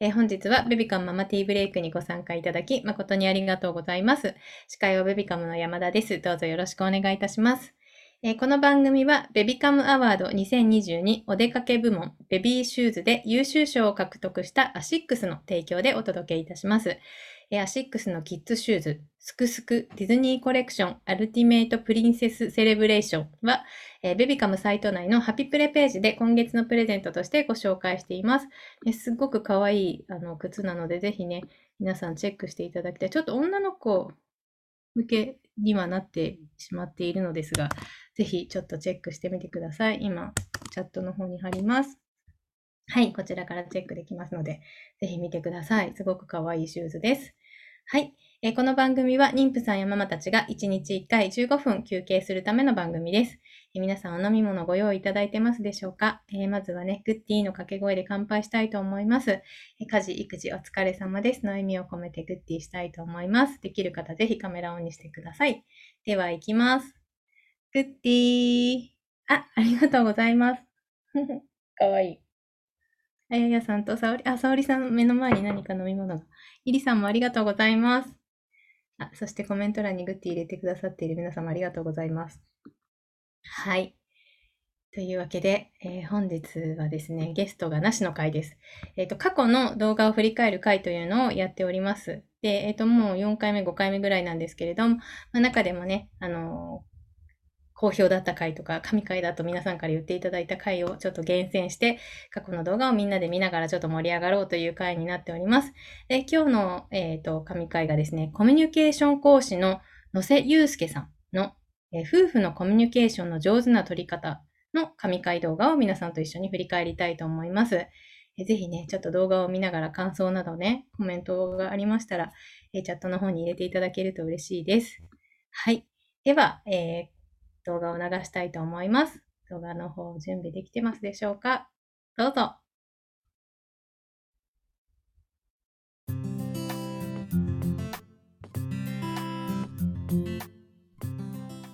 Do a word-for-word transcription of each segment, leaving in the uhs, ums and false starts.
えー、本日はベビカムママティーブレイクにご参加いただき誠にありがとうございます。司会はベビカムの山田です。どうぞよろしくお願いいたします。えー、この番組はベビカムアワードにせんにじゅうにお出かけ部門ベビーシューズで優秀賞を獲得したアシックスの提供でお届けいたします。アシックスのキッズシューズ、スクスクディズニーコレクションアルティメイトプリンセスセレブレーションは、えー、ベビカムサイト内のハピプレページで今月のプレゼントとしてご紹介しています。えー、すごく可愛いあの靴なので、ぜひね、皆さんチェックしていただきたい。ちょっと女の子向けにはなってしまっているのですが、ぜひちょっとチェックしてみてください。今、チャットの方に貼ります。はい、こちらからチェックできますので、ぜひ見てください。すごく可愛いシューズです。はい、えー、この番組は妊婦さんやママたちがいちにちいっかいじゅうごふん休憩するための番組です。えー、皆さんお飲み物ご用意いただいてますでしょうか？えー、まずはね、グッディーの掛け声で乾杯したいと思います。えー、家事、育児お疲れ様ですの意味を込めてグッディーしたいと思います。できる方ぜひカメラオンにしてください。では行きます。グッディー。あ、ありがとうございます。かわいい。あややさんとさおり、あ、さおりさん目の前に何か飲み物が。いりさんもありがとうございます。あ、そしてコメント欄にグッティ入れてくださっている皆様ありがとうございます。はい。というわけで、えー、本日はですね、ゲストがなしの回です。えっと、過去の動画を振り返る回というのをやっております。で、えっと、もうよんかいめ、ごかいめぐらいなんですけれども、まあ、中でもね、あのー、好評だった回とか、神回だと皆さんから言っていただいた回をちょっと厳選して、過去の動画をみんなで見ながらちょっと盛り上がろうという回になっております。で、今日の、えっと、神回がですね、コミュニケーション講師の野瀬祐介さんの、えー、夫婦のコミュニケーションの上手な取り方の神回動画を皆さんと一緒に振り返りたいと思います。えー、ぜひね、ちょっと動画を見ながら感想などね、コメントがありましたら、えー、チャットの方に入れていただけると嬉しいです。はい。では、えー動画を流したいと思います。動画の方準備できてますでしょうか？どうぞ。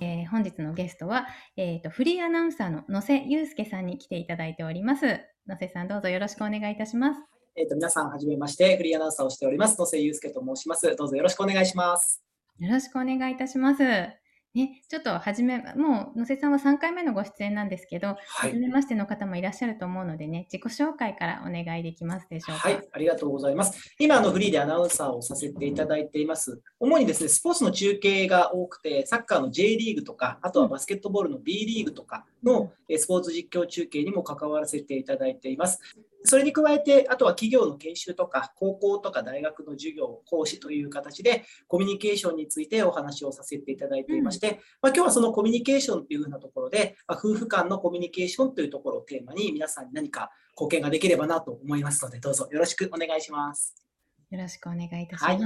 えー、本日のゲストは、えーと、フリーアナウンサーの野瀬祐介さんに来ていただいております。野瀬さん、どうぞよろしくお願いいたします。えーと、皆さんはじめまして、フリーアナウンサーをしております野瀬祐介と申します。どうぞよろしくお願いします。よろしくお願いいたします。ね、ちょっとはじめ、もう野瀬さんはさんかいめのご出演なんですけど、はい、初めましての方もいらっしゃると思うのでね、自己紹介からお願いできますでしょうか。はい、ありがとうございます。今のフリーでアナウンサーをさせていただいています。主にですね、スポーツの中継が多くて、サッカーの ジェイ リーグとか、あとはバスケットボールの ビー リーグとかのスポーツ実況中継にも関わらせていただいています。それに加えて、あとは企業の研修とか、高校とか大学の授業、講師という形で、コミュニケーションについてお話をさせていただいていまして、うん、まあ、今日はそのコミュニケーションというふうなところで、まあ、夫婦間のコミュニケーションというところをテーマに、皆さんに何か貢献ができればなと思いますので、どうぞよろしくお願いします。よろしくお願いいたします。はい、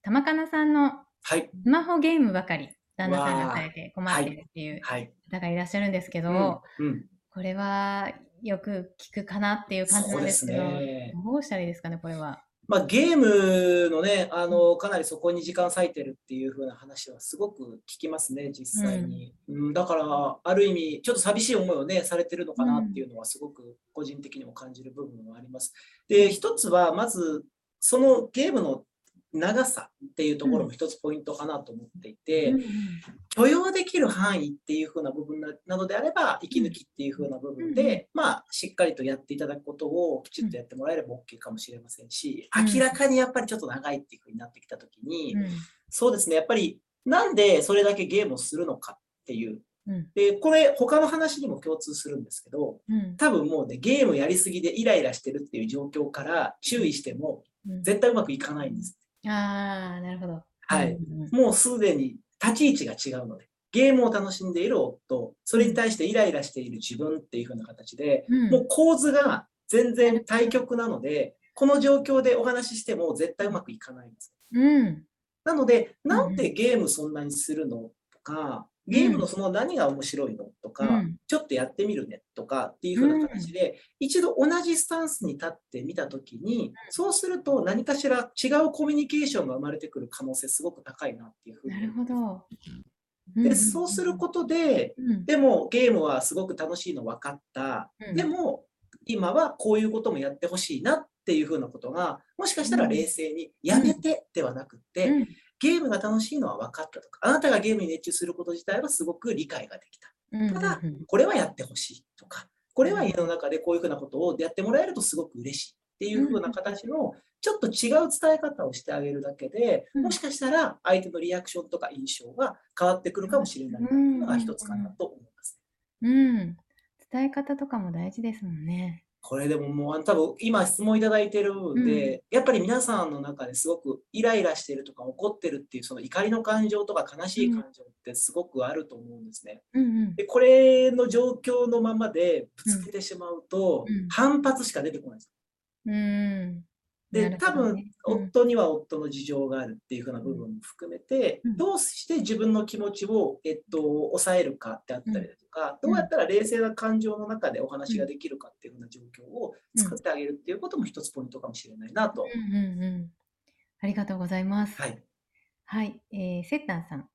玉金さんのスマホゲームばかり、旦那さんがされて困ってるっていう方がいらっしゃるんですけど、これはよく聞くかなっていう感じなんですけど、ね、どうしたらいいですかね、これは。まあ、ゲームのね、あの、かなりそこに時間割いてるっていう風な話はすごく聞きますね、実際に。うん、だから、ある意味、ちょっと寂しい思いをね、されてるのかなっていうのは、すごく個人的にも感じる部分はあります。で、一つは、まず、そのゲームの長さっていうところも一つポイントかなと思っていて、うん、許容できる範囲っていう風な部分なのであれば、息抜きっていう風な部分で、うん、まあしっかりとやっていただくことをきちっとやってもらえれば OK かもしれませんし、うん、明らかにやっぱりちょっと長いっていう風になってきた時に、うん、そうですね、やっぱりなんでそれだけゲームをするのかっていう。で、これ他の話にも共通するんですけど、うん、多分もうね、ゲームやりすぎでイライラしてるっていう状況から注意しても絶対うまくいかないんです。うん、あー、なるほど。はい。もうすでに立ち位置が違うので、ゲームを楽しんでいる夫、それに対してイライラしている自分っていう風な形で、うん、もう構図が全然対極なので、この状況でお話ししても絶対うまくいかないんです。うん、なので、なんでゲームそんなにするのとか、ゲームのその何が面白いのとか、うん、ちょっとやってみるねとかっていう風な形で、うん、一度同じスタンスに立ってみたときに、そうすると何かしら違うコミュニケーションが生まれてくる可能性すごく高いなっていう風に。なるほど。うん、で、そうすることで、うん、でもゲームはすごく楽しいの分かった。うん、でも今はこういうこともやってほしいなっっていうふうなことが、もしかしたら冷静にやめてではなくって、うん、ゲームが楽しいのは分かったとか、あなたがゲームに熱中すること自体はすごく理解ができた、ただこれはやってほしいとか、これは家の中でこういうふうなことをやってもらえるとすごく嬉しいっていうふうな形のちょっと違う伝え方をしてあげるだけで、もしかしたら相手のリアクションとか印象が変わってくるかもしれないというのが一つかなと思います、ね、うんうん、伝え方とかも大事ですもんね。これでももう多分今質問いただいてる部分で、うん、やっぱり皆さんの中ですごくイライラしてるとか怒ってるっていう、その怒りの感情とか悲しい感情ってすごくあると思うんですね、うんうん、でこれの状況のままでぶつけてしまうと、うん、反発しか出てこないです、うん、で、ね、多分夫には夫の事情があるっていうふうな部分も含めて、うん、どうして自分の気持ちを、えっと、抑えるかってあったりだとか、うん、どうやったら冷静な感情の中でお話ができるかっていうふうな状況を作ってあげるっていうことも一つポイントかもしれないなと、うんうんうん、ありがとうございます。はい、はい、えー、セッタンさん、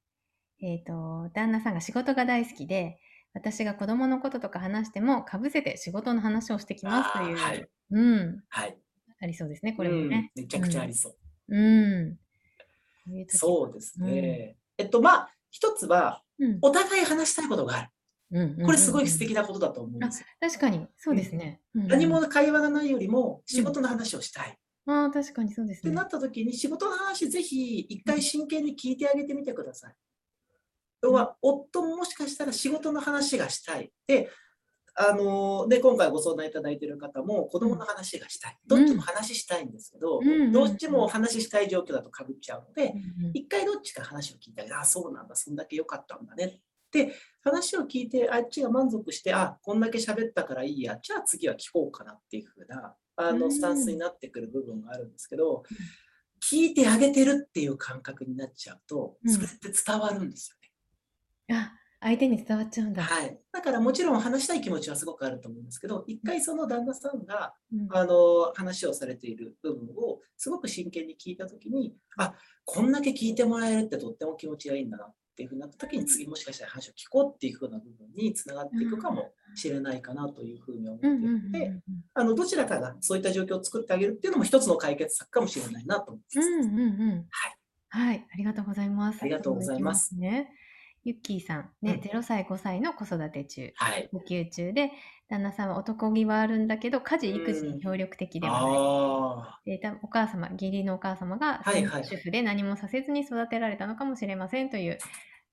えーと、旦那さんが仕事が大好きで、私が子供のこととか話してもかぶせて仕事の話をしてきますという、はい、うん、はい、ありそうですね、これもね、うん、めちゃくちゃありそう、うんうん、ううそうですね、うん、えっとまあ一つは、うん、お互い話したいことがある、うんうんうん、これすごい素敵なことだと思うんですよ。確かにそうですね、うん、何も会話がないよりも仕事の話をしたい、うんうん、ああ確かにそうですねってなった時に、仕事の話ぜひ一回真剣に聞いてあげてみてください。要は夫ももしかしたら仕事の話がしたいで、あのー、で今回ご相談いただいている方も子供の話がしたい、どっちも話したいんですけど、うん、どっちも話したい状況だとかぶっちゃうので、うん、一回どっちか話を聞いてあげて、あ、そうなんだ、そんだけ良かったんだねって話を聞いて、あっちが満足して、あ、こんだけ喋ったからいいや、じゃあ次は聞こうかなっていうふうなあのスタンスになってくる部分があるんですけど、うん、聞いてあげてるっていう感覚になっちゃうと、それって伝わるんですよ。あ、相手に伝わっちゃうんだ、はい、だからもちろん話したい気持ちはすごくあると思うんですけど、一回その旦那さんが、うん、あの話をされている部分をすごく真剣に聞いたときに、あ、こんだけ聞いてもらえるってとっても気持ちがいいんだなっていうふうになったときに、次もしかしたら話を聞こうっていうふうな部分につながっていくかもしれないかなというふうに思っているので、あのどちらかがそういった状況を作ってあげるっていうのも一つの解決策かもしれないなと思ってます、うんうんうん、はい、はい、ありがとうございます。ありがとうございますね。ユッキーさん、ね、うん、ゼロさいごさいの子育て中、はい、育休中で旦那さんは男気はあるんだけど家事育児に協力的ではない、うん、あでお母様、義理のお母様が主婦で何もさせずに育てられたのかもしれませんという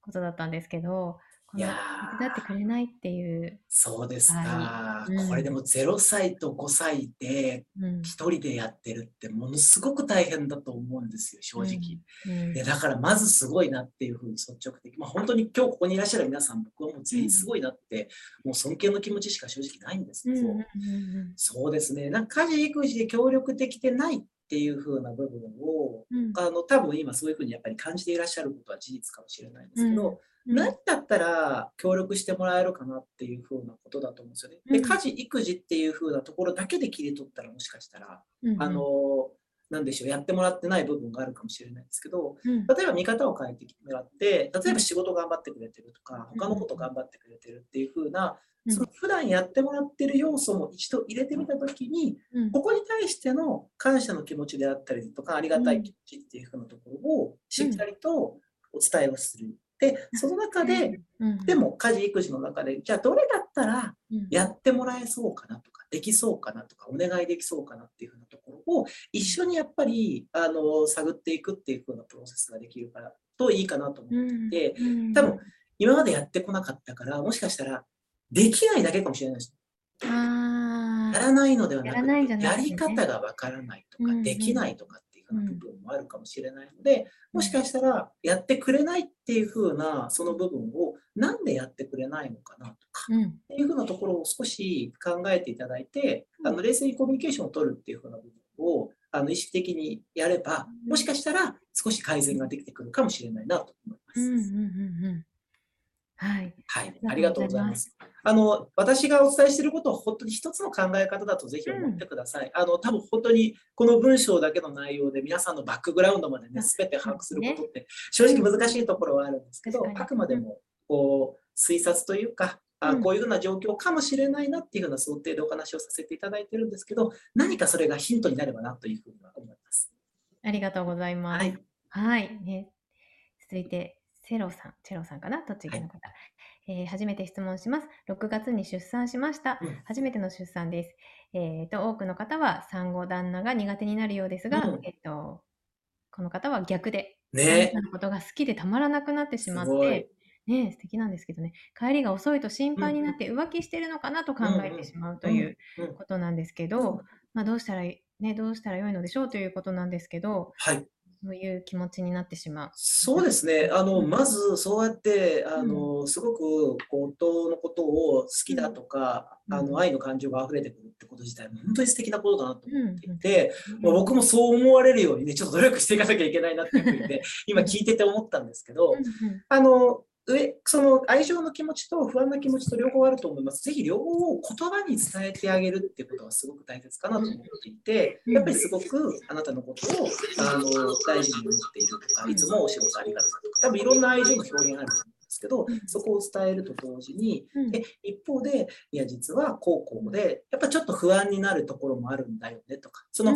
ことだったんですけど、いやー、手伝ってくれないっていう、そうですか、うん、これでもゼロさいとごさいで一人でやってるってものすごく大変だと思うんですよ、正直、うんうん、でだからまずすごいなっていうふうに率直的、まあ、本当に今日ここにいらっしゃる皆さん、僕はもう全員すごいなって、うん、もう尊敬の気持ちしか正直ないんですけど、うんうんうん、そうですね、なんか家事育児で協力できてないっていう風な部分を、うん、あの多分今そういう風にやっぱり感じていらっしゃることは事実かもしれないんですけど、うん、何だったら協力してもらえるかなっていう風なことだと思うんですよね、うん、で家事育児っていう風なところだけで切り取ったらもしかしたら、うん、あのなんでしょう、やってもらってない部分があるかもしれないんですけど、うん、例えば見方を変えてもらって、例えば仕事頑張ってくれてるとか、うん、他のこと頑張ってくれてるっていう風な、うん、その普段やってもらってる要素も一度入れてみたときに、うん、ここに対しての感謝の気持ちであったりとか、ありがたい気持ちっていう風なところをしっかりとお伝えをする、うん、でその中で、うん、でも家事育児の中で、じゃあどれだったらやってもらえそうかなとか、できそうかなとか、お願いできそうかなっていう風なところを一緒にやっぱりあの探っていくっていう風なプロセスができるからといいかなと思っていて、うん、多分今までやってこなかったから、もしかしたらできないだけかもしれないです。あ、やらないのではなくて、 やらないじゃないですね、やり方がわからないとか、うんうん、できないとかっていう風な部分もあるかもしれないので、うん、もしかしたらやってくれないっていう風なその部分を、なんでやってくれないのかなとか、うん、っていう風なところを少し考えていただいて、うん、あの冷静にコミュニケーションを取るっていう風な部分をあの意識的にやれば、もしかしたら少し改善ができてくるかもしれないなと思います。うんうんうんうん、はい、はい、ありがとうございます。あの私がお伝えしていることは本当に一つの考え方だとぜひ思ってください、うん、あの多分本当にこの文章だけの内容で皆さんのバックグラウンドまでね、全て把握することって正直難しいところはあるんですけど、あくまでもこう推察というか、あこういうふうな状況かもしれないなっていうふうな想定でお話をさせていただいてるんですけど、何かそれがヒントになればなというふうには思います。ありがとうございます。はい、はいね、続いてセロさん、チェロさんかな、栃木の方、はいえー、初めて質問します。ろくがつに出産しました。うん、初めての出産です。えー、と多くの方は産後旦那が苦手になるようですが、うんえー、とこの方は逆で、ね、旦那のことが好きでたまらなくなってしまって、ね、素敵なんですけどね、帰りが遅いと心配になって浮気してるのかなと考えてしまうということなんですけど、まあ、どうしたらいいね、どうしたらよいのでしょうということなんですけど、はい、そういう気持ちになってしまう。そうですね、あの、うん、まずそうやってあの、うん、すごく夫のことを好きだとか、うん、あの愛の感情が溢れてくるってこと自体も本当に素敵なことだなと思っていて、うんまあ、僕もそう思われるようにねちょっと努力していかなきゃいけないなっていうふうに今聞いてて思ったんですけど、うんうん、あの上その愛情の気持ちと不安な気持ちと両方あると思います。ぜひ両方を言葉に伝えてあげるってことはすごく大切かなと思っていて、やっぱりすごくあなたのことをあの大事に思っているとか、いつもお仕事ありがとうとか、多分いろんな愛情の表現があるんですけど、そこを伝えると同時に、で一方でいや実はこうこうでやっぱちょっと不安になるところもあるんだよねとか、その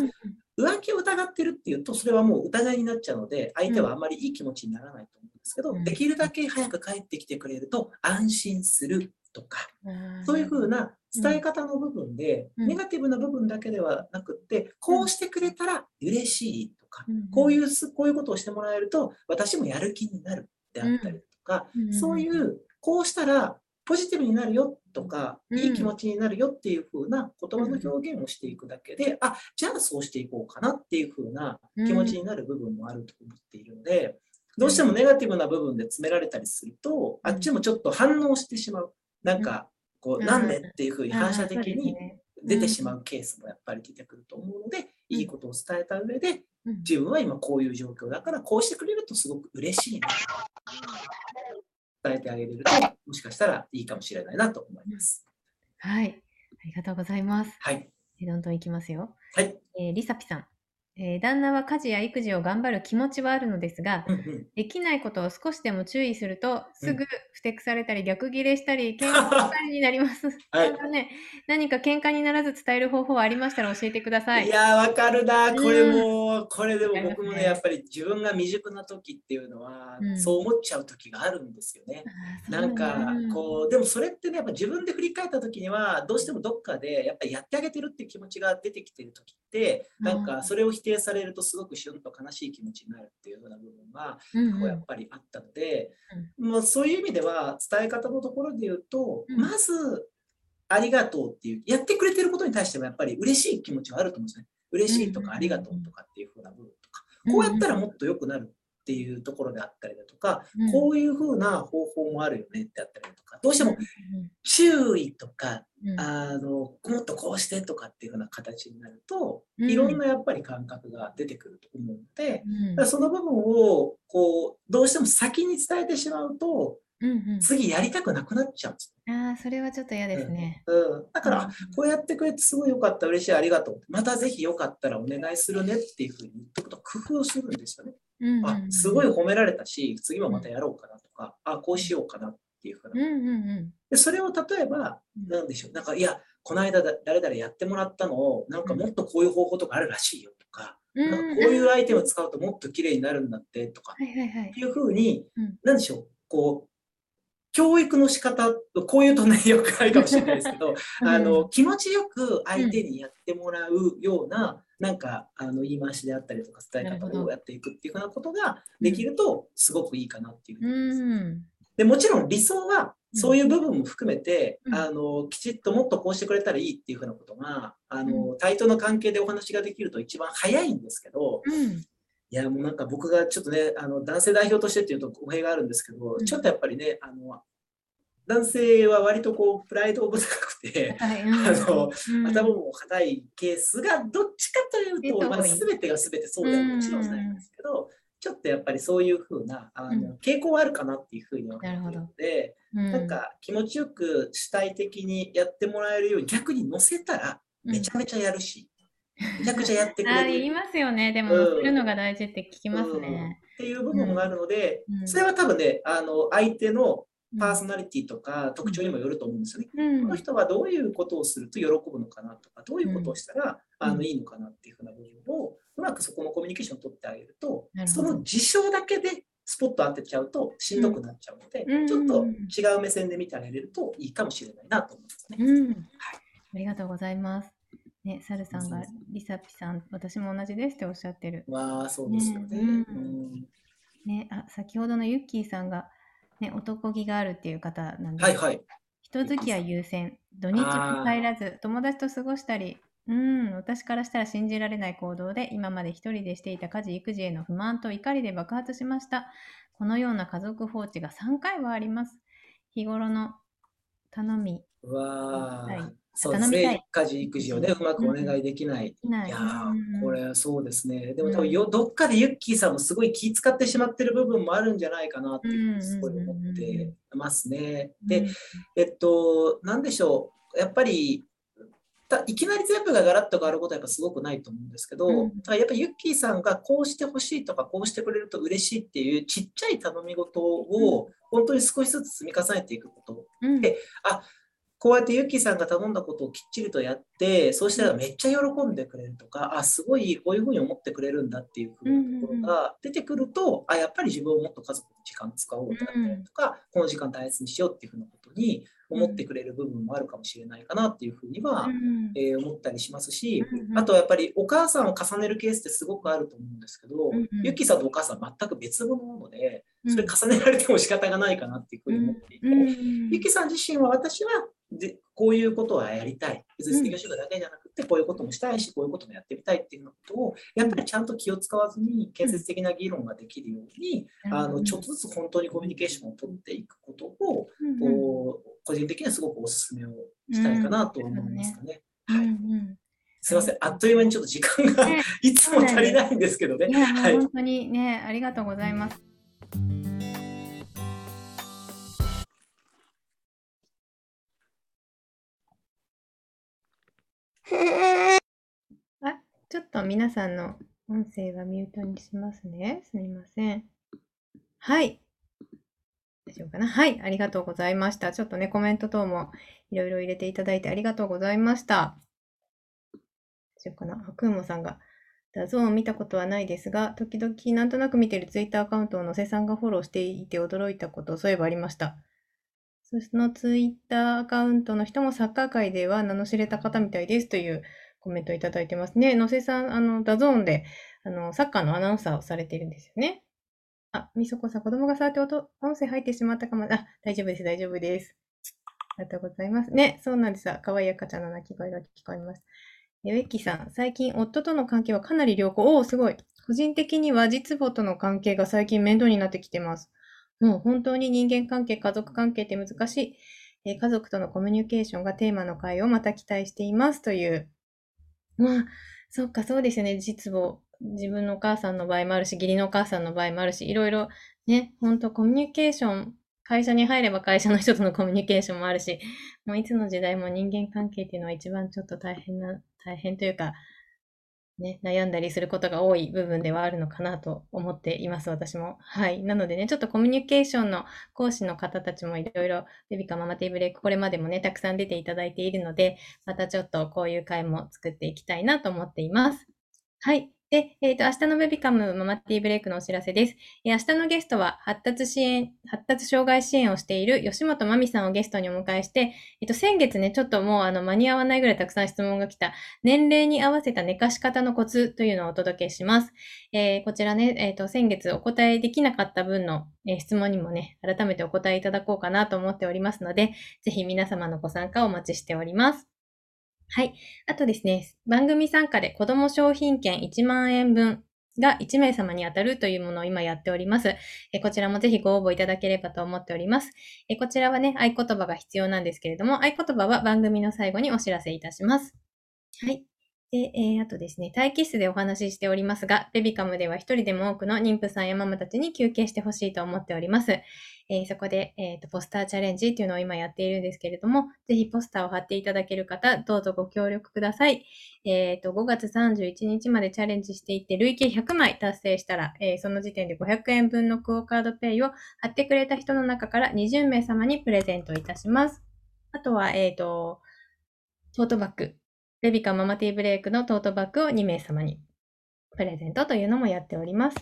浮気を疑ってるっていうとそれはもう疑いになっちゃうので相手はあんまりいい気持ちにならないと思うんですけど、できるだけ早く帰ってきてくれると安心するとか、そういう風な伝え方の部分でネガティブな部分だけではなくって、こうしてくれたら嬉しいとか、こういうこういうことをしてもらえると私もやる気になるであったりとか、そういうこうしたらポジティブになるよとか、うん、いい気持ちになるよっていう風な言葉の表現をしていくだけで、うん、あ、じゃあそうしていこうかなっていう風な気持ちになる部分もあると思っているので、うん、どうしてもネガティブな部分で詰められたりすると、うん、あっちもちょっと反応してしまう。なんかこう、うん、なんでっていう風に反射的に出てしまうケースもやっぱり出てくると思うので、うん、いいことを伝えた上で、うん、自分は今こういう状況だからこうしてくれるとすごく嬉しいな、伝えてあげれるともしかしたらいいかもしれないなと思います。はい、ありがとうございます。はい、どんどんいきますよ。はい、えー、リサピさん、えー、旦那は家事や育児を頑張る気持ちはあるのですが、うんうん、できないことを少しでも注意するとすぐふてくされたり逆ギレしたり喧嘩になります、はいね、何か喧嘩にならず伝える方法はありましたら教えてください。いやー、わかるな。これもこれでも僕もね、やっぱり自分が未熟な時っていうのは、うん、そう思っちゃう時があるんですよね。なんかこうでもそれってね、やっぱ自分で振り返った時にはどうしてもどっかでやっぱりやってあげてるって気持ちが出てきてる時って、なんかそれを否定されるとすごくシュンと悲しい気持ちになるっていうような部分がやっぱりあったので、うんうんまあ、そういう意味では伝え方のところで言うと、うん、まずありがとうっていうやってくれてることに対してもやっぱり嬉しい気持ちはあると思うんですね。嬉しいとかありがとうとかっていうふうな部分とか、こうやったらもっと良くなるっていうところであったりだとか、うん、こういうふうな方法もあるよねってあったりだとか、どうしても注意とか、うん、あのもっとこうしてとかっていうふうな形になると、うん、いろんなやっぱり感覚が出てくると思うので、うん、だからその部分をこうどうしても先に伝えてしまうと、うんうん、次やりたくなくなっちゃうんです。ああ、それはちょっと嫌ですね。うんうん、だから、うんうん、こうやってくれてすごいよかった、嬉しい、ありがとう。またぜひよかったらお願いするねっていうふうに言っておくと工夫するんですよね。うんうん、あ、すごい褒められたし、次はまたやろうかなとか、うん、あ、こうしようかなっていうふうな、うんうんうん。で、それを例えば、なんでしょう、なんかいや、この間だ誰々やってもらったのを、なんかもっとこういう方法とかあるらしいよとか。なんかこういうアイテムを使うともっと綺麗になるんだってとか、うんうん、っていうふうに、うん、なんでしょう、こう教育の仕方、こういうとねよくないかもしれないですけど、うん、あの気持ちよく相手にやってもらうような、うん、なんかあの言い回しであったりとか伝え方をやっていくっていうふうなことができるとすごくいいかなっていうふうに思います。うん、でもちろん理想はそういう部分も含めて、うん、あのきちっともっとこうしてくれたらいいっていうふうなことがあの対等な関係でお話ができると一番早いんですけど、うんいやもうなんか僕がちょっとねあの男性代表としてっていうと語弊があるんですけど、うん、ちょっとやっぱりねあの男性は割とこうプライドも高くて、はいあのうん、頭も硬いケースがどっちかというと、まあ、全てが全てそうではもちろんないんですけど、うん、ちょっとやっぱりそういうふうなあの、うん、傾向はあるかなっていうふうに思っているので、うん、なんか気持ちよく主体的にやってもらえるように逆に乗せたらめちゃめちゃやるし、うんめちゃくちゃやってくれるあ言いますよね。でも乗せるのが大事って聞きますね、うんうん、っていう部分もあるので、うん、それは多分ねあの相手のパーソナリティとか特徴にもよると思うんですよね、うん、この人はどういうことをすると喜ぶのかなとか、どういうことをしたら、うん、あのいいのかなっていうふうな部分をうまくそこのコミュニケーションを取ってあげると、その事象だけでスポット当てちゃうとしんどくなっちゃうので、うん、ちょっと違う目線で見てあげるといいかもしれないなと思いますね、うんはい、ありがとうございますね、サルさんがリサピさん私も同じですっておっしゃってる。わあ、そうですよね。うんうんね、あ先ほどのユッキーさんが、ね、男気があるっていう方なんです。はいはい。人付き合い優先、土日も帰らず友達と過ごしたり、うん、私からしたら信じられない行動で今まで一人でしていた家事育児への不満と怒りで爆発しました。このような家族放置がさんかいはあります。日頃の頼み。うわあ。そうですね、家事育児をねうまくお願いできない、うん、いやこれはそうですね、でも多分よ、うん、どっかでユッキーさんもすごい気遣ってしまってる部分もあるんじゃないかなっていうのをすごい思ってますね、うん、でえっと何でしょう、やっぱりいきなり全部がガラッと変わることはやっぱすごくないと思うんですけど、うん、やっぱりユッキーさんがこうしてほしいとかこうしてくれると嬉しいっていうちっちゃい頼み事を本当に少しずつ積み重ねていくこと、うん、であこうやってユッキーさんが頼んだことをきっちりとやって、そうしたらめっちゃ喜んでくれるとか、あ、すごいこういうふうに思ってくれるんだっていうふうなところが出てくると、あ、やっぱり自分をもっと家族に時間使おうだったりとか、この時間大切にしようっていうふうなことに思ってくれる部分もあるかもしれないかなっていうふうには、えー、思ったりしますし、あとはやっぱりお母さんを重ねるケースってすごくあると思うんですけど、ユッキーさんとお母さんは全く別物なので、それ重ねられても仕方がないかなっていうふうに思っていて、ユッキーさん自身は私はでこういうことはやりたい、別に専業主婦だけじゃなくてこういうこともしたいしこういうこともやってみたいっていうのことをやっぱりちゃんと気を使わずに建設的な議論ができるように、うん、あのちょっとずつ本当にコミュニケーションを取っていくことを、うん、個人的にはすごくお勧めをしたいかなと思いますかね、うんはいうんうん、すいませんあっという間にちょっと時間がいつも足りないんですけどね、はい、本当にねありがとうございます、うんあ、ちょっと皆さんの音声はミュートにしますね。すみません。はい。大丈夫かな。はい。ありがとうございました。ちょっとね、コメント等もいろいろ入れていただいてありがとうございました。大丈夫かな。クーモさんが、ダゾーンを見たことはないですが、時々なんとなく見てるツイッターアカウントをのせさんがフォローしていて驚いたこと、そういえばありました。そのツイッターアカウントの人もサッカー界では名の知れた方みたいですというコメントをいただいてますね。のせさん、あの、ダゾーンであのサッカーのアナウンサーをされているんですよね。あ、みそこさん、子供が触って音、音声入ってしまったかも。あ、大丈夫です、大丈夫です。ありがとうございます。ね、そうなんです。かわいい赤ちゃんの泣き声が聞こえます。ゆえきさん、最近夫との関係はかなり良好。おー、すごい。個人的には実母との関係が最近面倒になってきてます。もう本当に人間関係、家族関係って難しい、えー、家族とのコミュニケーションがテーマの回をまた期待していますという。まあ、そっか、そうですよね。実母、自分のお母さんの場合もあるし、義理のお母さんの場合もあるし、いろいろね、本当コミュニケーション、会社に入れば会社の人とのコミュニケーションもあるし、もういつの時代も人間関係っていうのは一番ちょっと大変な、大変というか、ね、悩んだりすることが多い部分ではあるのかなと思っています、私も。はい。なのでね、ちょっとコミュニケーションの講師の方たちもいろいろ、ベビカママティーブレイク、これまでもね、たくさん出ていただいているので、またちょっとこういう会も作っていきたいなと思っています。はい。で、えっと、明日のベビカムママティーブレイクのお知らせです。えー、明日のゲストは、発達支援、発達障害支援をしている吉本まみさんをゲストにお迎えして、えっと、先月ね、ちょっともうあの、間に合わないぐらいたくさん質問が来た、年齢に合わせた寝かし方のコツというのをお届けします。えー、こちらね、えっと、先月お答えできなかった分の、えー、質問にもね、改めてお答えいただこうかなと思っておりますので、ぜひ皆様のご参加をお待ちしております。はい。あとですね、番組参加で子ども商品券いちまんえんぶんがいちめいさまに当たるというものを今やっております。えこちらもぜひご応募いただければと思っております。えこちらはね、合言葉が必要なんですけれども、合言葉は番組の最後にお知らせいたします。はい。で、えー、あとですね、待機室でお話ししておりますが、ベビカムでは一人でも多くの妊婦さんやママたちに休憩してほしいと思っております。えー、そこで、えーと、ポスターチャレンジというのを今やっているんですけれども、ぜひポスターを貼っていただける方、どうぞご協力ください。えーと、ごがつさんじゅういちにちまでチャレンジしていって、累計ひゃくまい達成したら、えー、その時点でごひゃくえんぶんのクオカードペイを貼ってくれた人の中からにじゅうめいさまにプレゼントいたします。あとは、えーと、トートバッグ。ベビカママティーブレイクのトートバッグをにめいさまにプレゼントというのもやっております。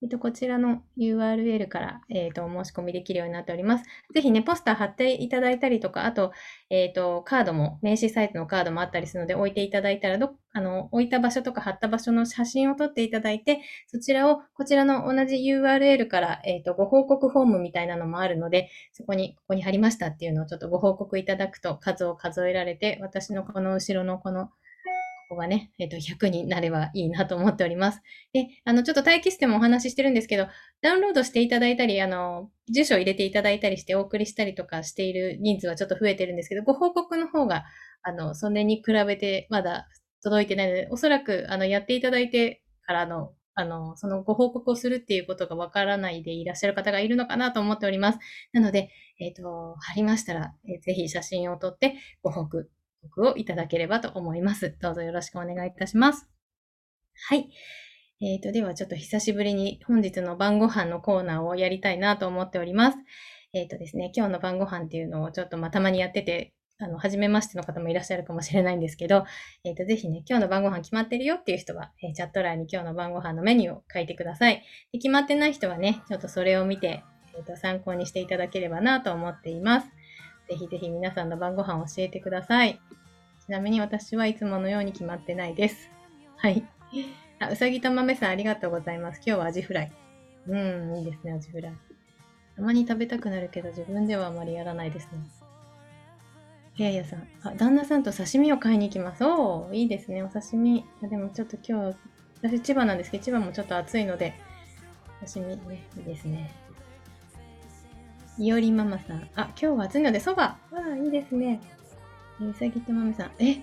えっと、こちらの ユーアールエル から、えっと、お申し込みできるようになっております。ぜひね、ポスター貼っていただいたりとか、あと、えっと、カードも、名刺サイトのカードもあったりするので、置いていただいたらど、あの、置いた場所とか貼った場所の写真を撮っていただいて、そちらを、こちらの同じ ユーアールエル から、えっと、ご報告フォームみたいなのもあるので、そこに、ここに貼りましたっていうのをちょっとご報告いただくと、数を数えられて、私のこの後ろのこの、ここがね、えっと、ひゃくになればいいなと思っております。で、あの、ちょっと待機室でもお話ししてるんですけど、ダウンロードしていただいたり、あの、住所を入れていただいたりしてお送りしたりとかしている人数はちょっと増えてるんですけど、ご報告の方が、あの、それに比べてまだ届いてないので、おそらく、あの、やっていただいてからの、あの、そのご報告をするっていうことがわからないでいらっしゃる方がいるのかなと思っております。なので、えっと、貼りましたら、えー、ぜひ写真を撮ってご報告。をいただければと思います。どうぞよろしくお願いいたします。はい。えーと、ではちょっと久しぶりに本日の晩ご飯のコーナーをやりたいなと思っております。えーとですね、今日の晩ご飯っていうのをちょっとまあたまにやってて、あの、初めましての方もいらっしゃるかもしれないんですけど、えーと、ぜひね、今日の晩ご飯決まってるよっていう人は、えー、チャット欄に今日の晩ご飯のメニューを書いてください。で、決まってない人はね、ちょっとそれを見て、えーと、参考にしていただければなと思っています。ぜひぜひ皆さんの晩ご飯を教えてください。ちなみに私はいつものように決まってないです。はい。あ、うさぎと豆さんありがとうございます。今日はアジフライ。うん、いいですね、アジフライ。たまに食べたくなるけど自分ではあまりやらないですね。いやいやさん。あ、旦那さんと刺身を買いに行きます。おー、いいですね、お刺身。でもちょっと今日、私千葉なんですけど、千葉もちょっと暑いので、刺身ね、いいですね。いおりママさん。あ、今日は暑いので、そば。わあ、いいですね。うさぎとまめさん。え、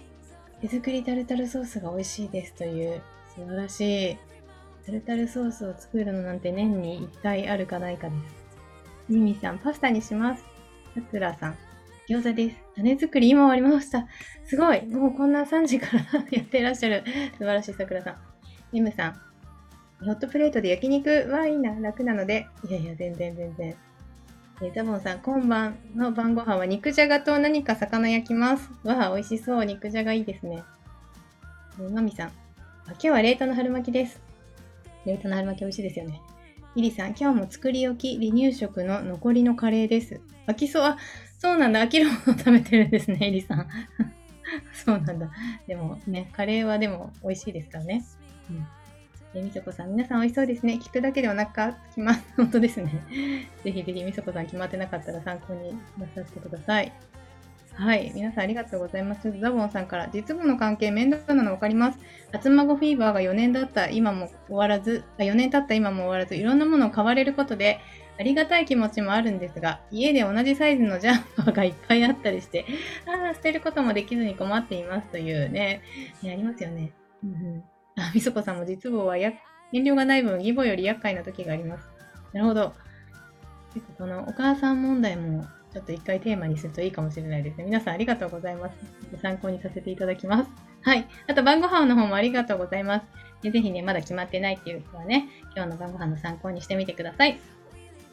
手作りタルタルソースが美味しいですという、素晴らしい。タルタルソースを作るのなんて年にいっかいあるかないかです。ミミさん、パスタにします。さくらさん、餃子です。種作り、今終わりました。すごい。もうこんなさんじからやっていらっしゃる。素晴らしい、さくらさん。ミムさん、ホットプレートで焼肉は、いいな、楽なので。いやいや、全然全然。えー、ザボンさん、今晩の晩ご飯は肉じゃがと何か魚焼きます。わあ、美味しそう。肉じゃがいいですね。えー、マミさん、今日は冷凍の春巻きです。冷凍の春巻き美味しいですよね。イリさん、今日も作り置き、離乳食の残りのカレーです。飽きそう。あ、そうなんだ。飽きるものを食べてるんですね、イリさん。そうなんだ。でもね、カレーはでも美味しいですからね。うんえみそこさん、皆さん美味しそうですね。聞くだけでお腹きます。本当ですね。ぜひぜひみそこさん決まってなかったら参考になさってください。はい。皆さんありがとうございます。ザボンさんから、実母の関係面倒なの分かります。初孫フィーバーがよねん経った今も終わらず、よねん経った今も終わらず、いろんなものを買われることで、ありがたい気持ちもあるんですが、家で同じサイズのジャンパーがいっぱいあったりして、ああ、捨てることもできずに困っていますというね、ねありますよね。うんうんあ、みそこさんも実母はや遠慮がない分、義母より厄介な時があります。なるほど。結構このお母さん問題もちょっと一回テーマにするといいかもしれないですね。皆さんありがとうございます。ご参考にさせていただきます。はい。あと晩ご飯の方もありがとうございます。でぜひね、まだ決まってないっていう人はね、今日の晩ご飯の参考にしてみてください。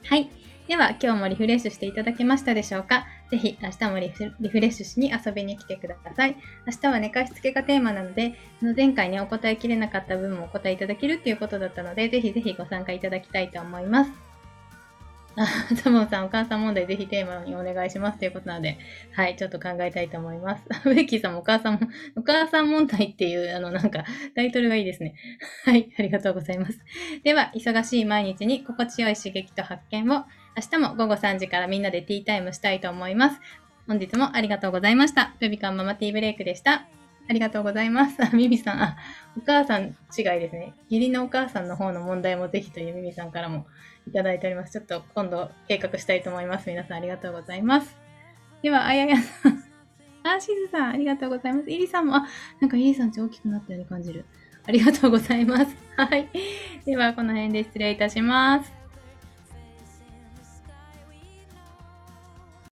はい。では、今日もリフレッシュしていただけましたでしょうか？ぜひ、明日もリフレッシュしに遊びに来てください。明日は寝かしつけがテーマなので、前回ね、お答えきれなかった分もお答えいただけるということだったので、ぜひぜひご参加いただきたいと思います。あ、ザボンさん、お母さん問題ぜひテーマにお願いしますということなので、はい、ちょっと考えたいと思います。ベッキーさんもお母さんも、お母さん問題っていう、あの、なんか、タイトルがいいですね。はい、ありがとうございます。では、忙しい毎日に心地よい刺激と発見を、明日もごごさんじからみんなでティータイムしたいと思います。本日もありがとうございました。ベビカンママティーブレイクでした。ありがとうございます。ミミさん、あ、お母さん違いですね。義理のお母さんの方の問題もぜひというミミさんからもいただいております。ちょっと今度計画したいと思います。皆さんありがとうございます。では、あややさん。あ、シズさん、ありがとうございます。イリさんも、あ、なんかイリさんち大きくなったように感じる。ありがとうございます。はい。では、この辺で失礼いたします。